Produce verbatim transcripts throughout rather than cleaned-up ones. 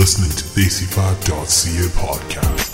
listening to the A C five dot C A podcast.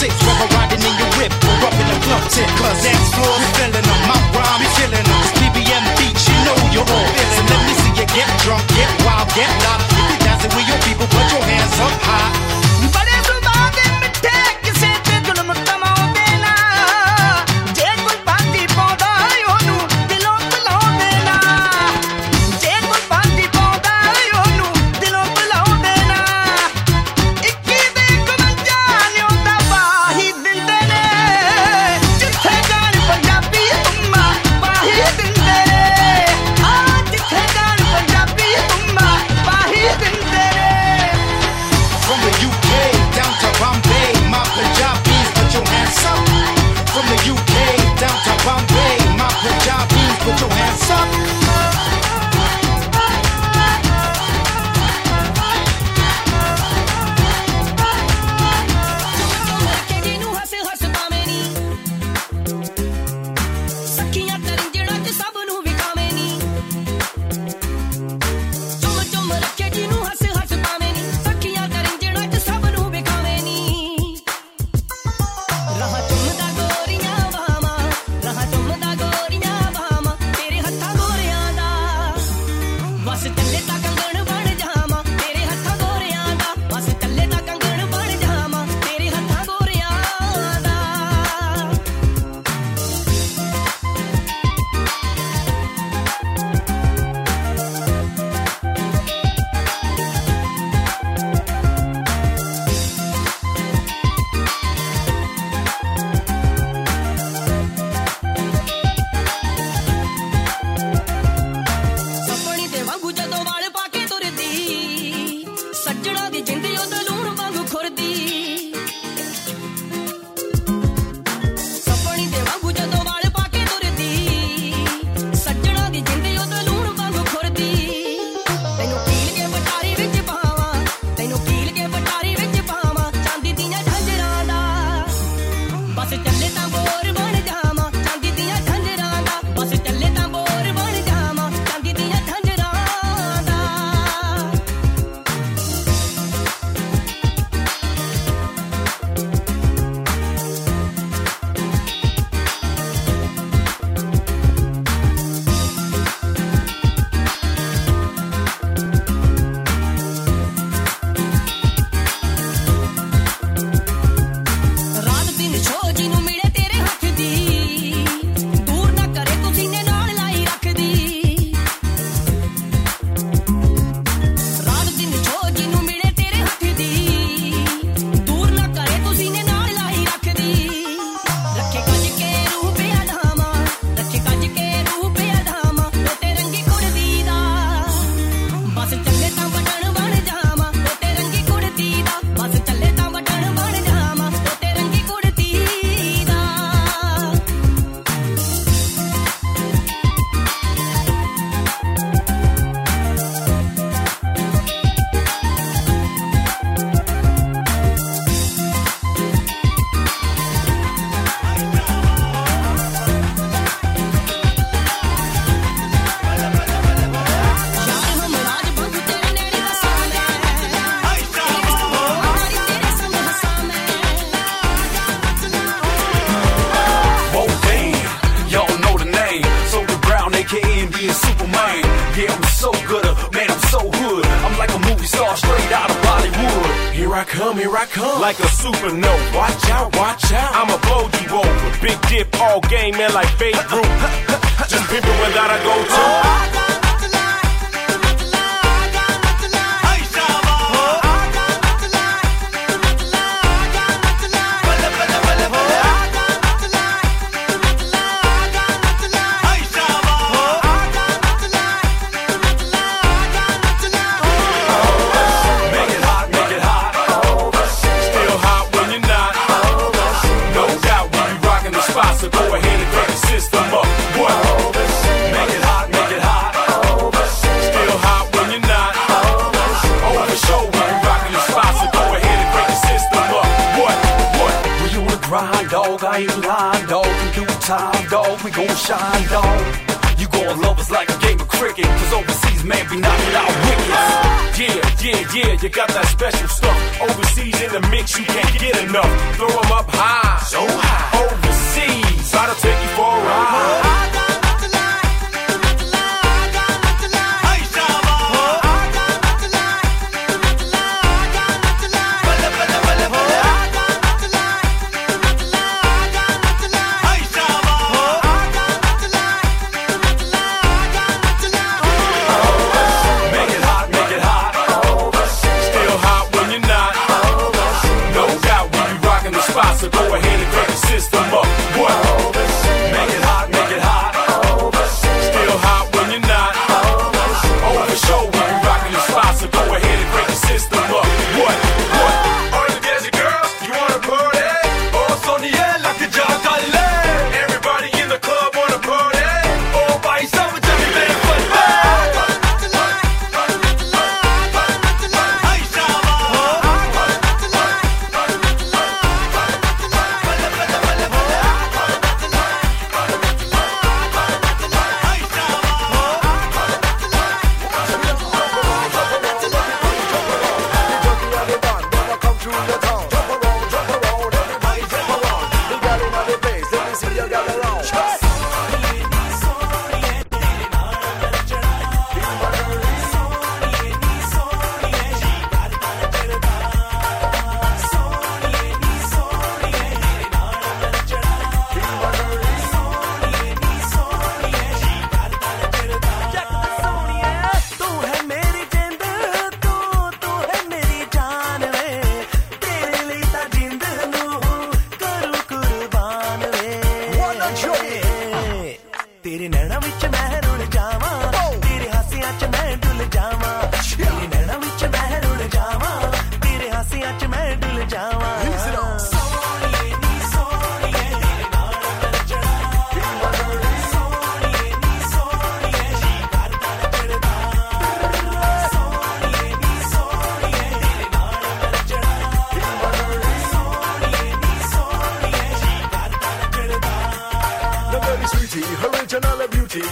Six, rubber riding in your whip, we're up in the club tip. Cause dance floor, we feeling on my rhyme, we feeling on this B B M beach, you know you're all feeling. So let me see you get drunk, get wild, get loud. If you're dancing with your people, put your hands up high. here I come, here I come. Like a supernova, watch out, watch out. I'ma blow you over, big dip all game, man, like Babe Ruth. Just pimpin' without I go to. Oh, I ain't lying, dog. In due time, dog, we gon' shine, dog. You gon' love us like a game of cricket, cause overseas, man, be knocking out wickets. Yeah, yeah, yeah, you got that special stuff. Overseas in the mix, you can't get enough. Throw them up high, so high. Overseas, try to take you for a ride.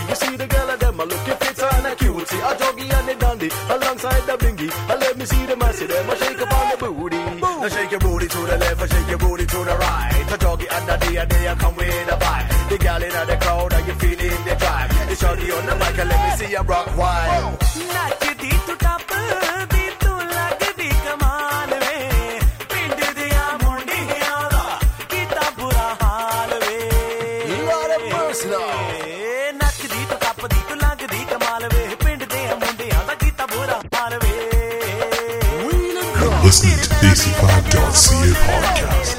Listening to A C five dot C A podcast.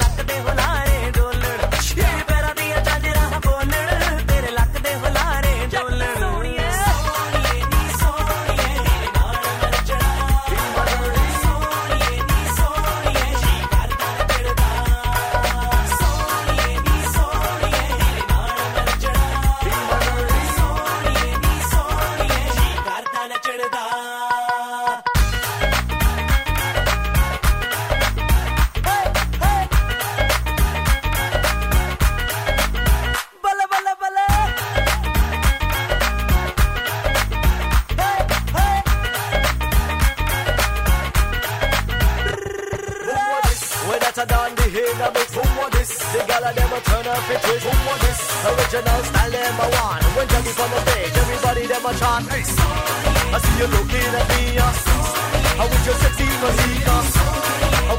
I see you looking at me, uh. I wish you're sexy, but see, uh. I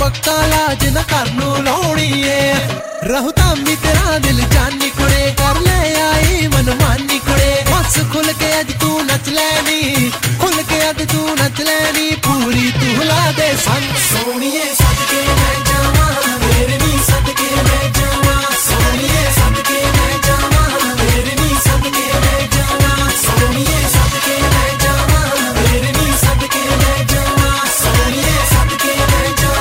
पक्का लाज न करनू लौनी है रहू तामी तेरा दिल जानी कुड़े कर ले आई मनमानी कुड़े बस खुल के अज तू नच लैनी खुल के अज तू नच लैनी पूरी तू ला दे संग सोनिए सद के मैं जावा मेरे नी सद के मैं जावा सोनिए सद के मैं जावा मेरे नी सद के मैं जावा सोनिए सद के मैं जावा मेरे नी सद के मैं जावा सोनिए सद के मैं जावा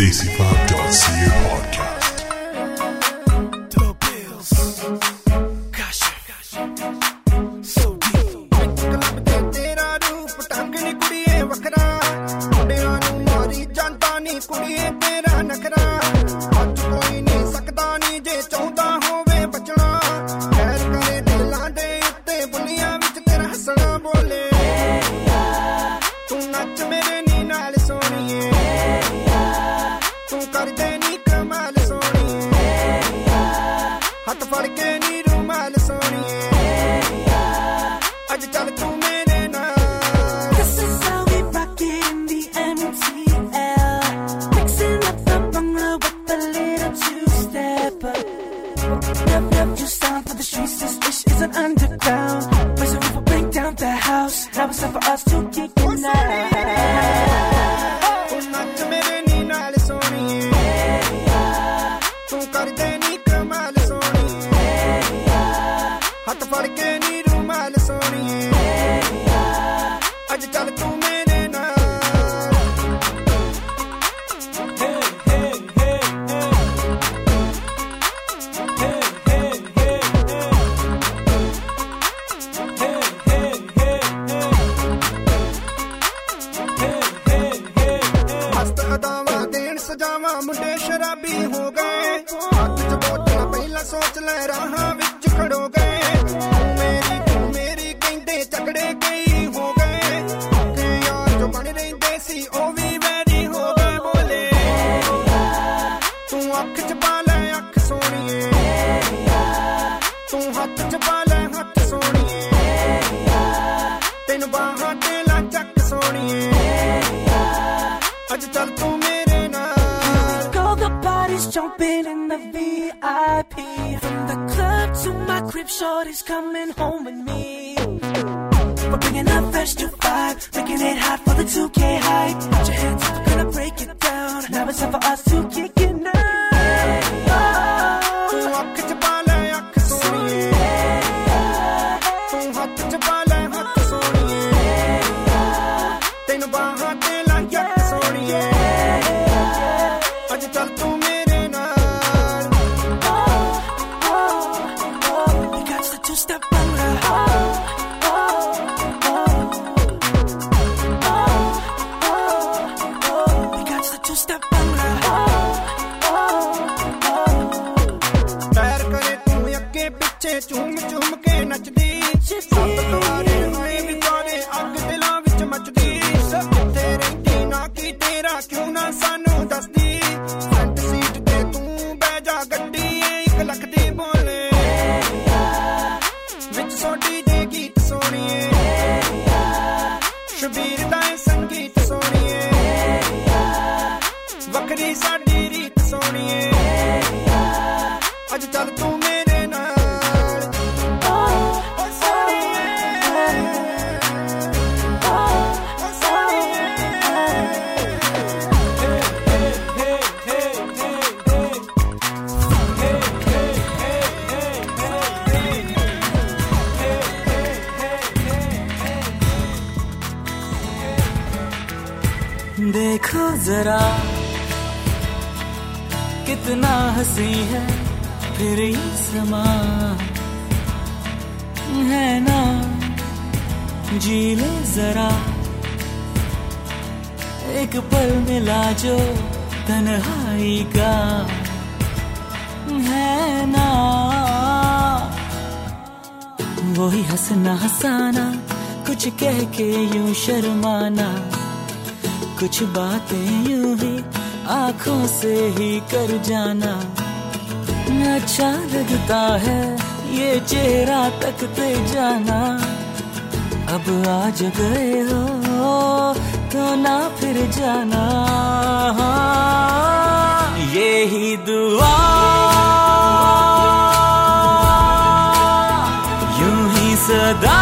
A C five dot C A podcast. कुछ बातें यूं ही आंखों से ही कर जाना, अच्छा लगता है ये चेहरा तकते जाना। अब आज गए हो तो ना फिर जाना, ये ही दुआ यूं ही सदा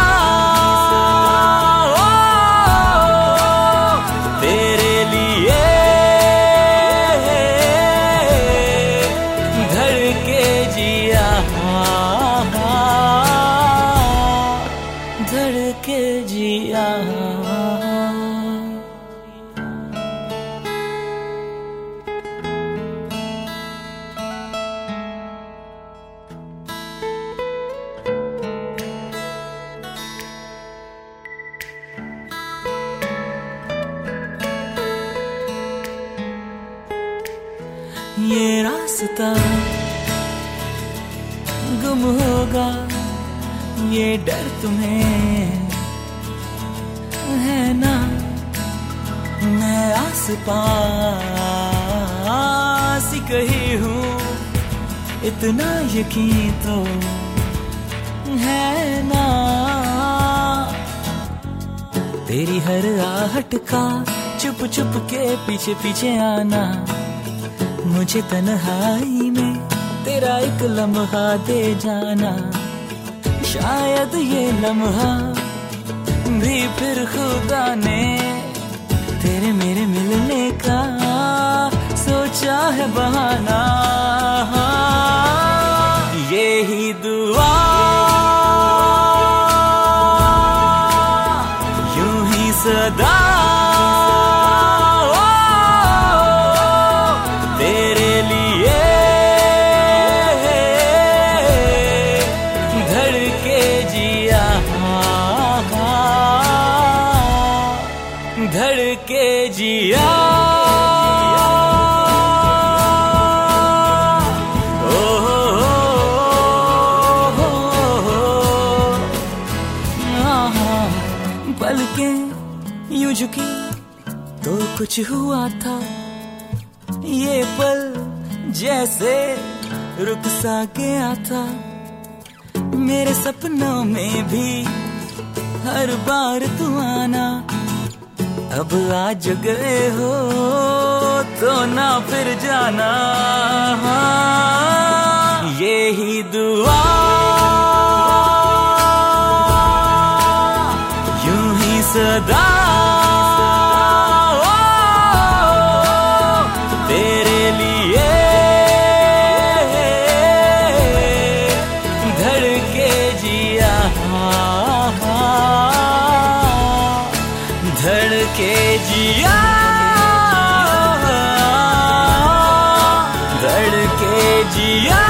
ये रास्ता गुम होगा, ये डर तुम्हें है ना, मैं आस-पास कहीं हूँ, इतना यकीन तो है ना। तेरी हर आहट का चुप चुप के पीछे पीछे आना, मुझे तन्हाई में तेरा एक लम्हा दे जाना, शायद ये लम्हा भी फिर खुदा ने तेरे मेरे मिलने का सोचा है बहाना। ये ही दुआ यूं ही सदा धड़के जिया, ओ पलकें यूं झुकी तो कुछ हुआ था, ये पल जैसे रुक सा गया था, मेरे सपनों में भी हर बार तू आना, अब आज जग गए हो तो ना फिर जाना। ये ही दुआ यूं ही सदा तेरे लिए धड़के जिया, धड़के जिया, धड़के जिया।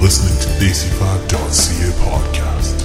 Listen to A C five dot C A podcast. धड़के जिया। Listening to A C five dot C A podcast.